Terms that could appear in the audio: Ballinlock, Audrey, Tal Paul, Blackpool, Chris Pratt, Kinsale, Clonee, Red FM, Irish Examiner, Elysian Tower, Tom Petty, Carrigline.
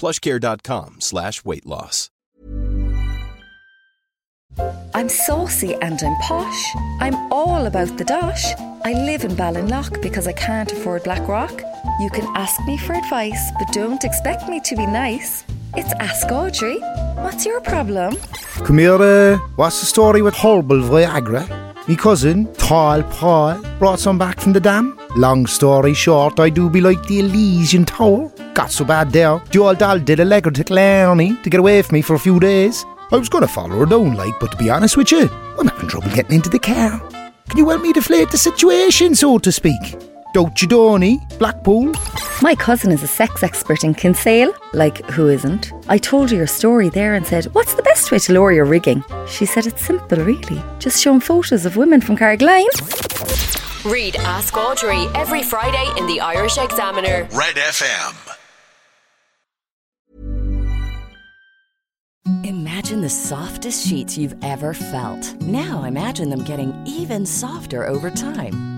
PlushCare.com/weight loss. I'm saucy and I'm posh. I'm all about the dosh. I live in Ballinlock because I can't afford Black Rock. You can ask me for advice, but don't expect me to be nice. It's Ask Audrey. What's your problem? Come here, what's the story with horrible Viagra? Me cousin, Tal Paul, brought some back from the dam. Long story short, I do be like the Elysian Tower. Got so bad there, the old doll did a legger to Clonee to get away from me for a few days. I was going to follow her down, like, but to be honest with you, I'm having trouble getting into the car. Can you help me deflate the situation, so to speak? Don't you, Donny? Blackpool? My cousin is a sex expert in Kinsale. Like, who isn't? I told her your story there and said, what's the best way to lower your rigging? She said it's simple, really. Just showing photos of women from Carrigline. Read Ask Audrey every Friday in the Irish Examiner. Red FM. Imagine the softest sheets you've ever felt. Now imagine them getting even softer over time.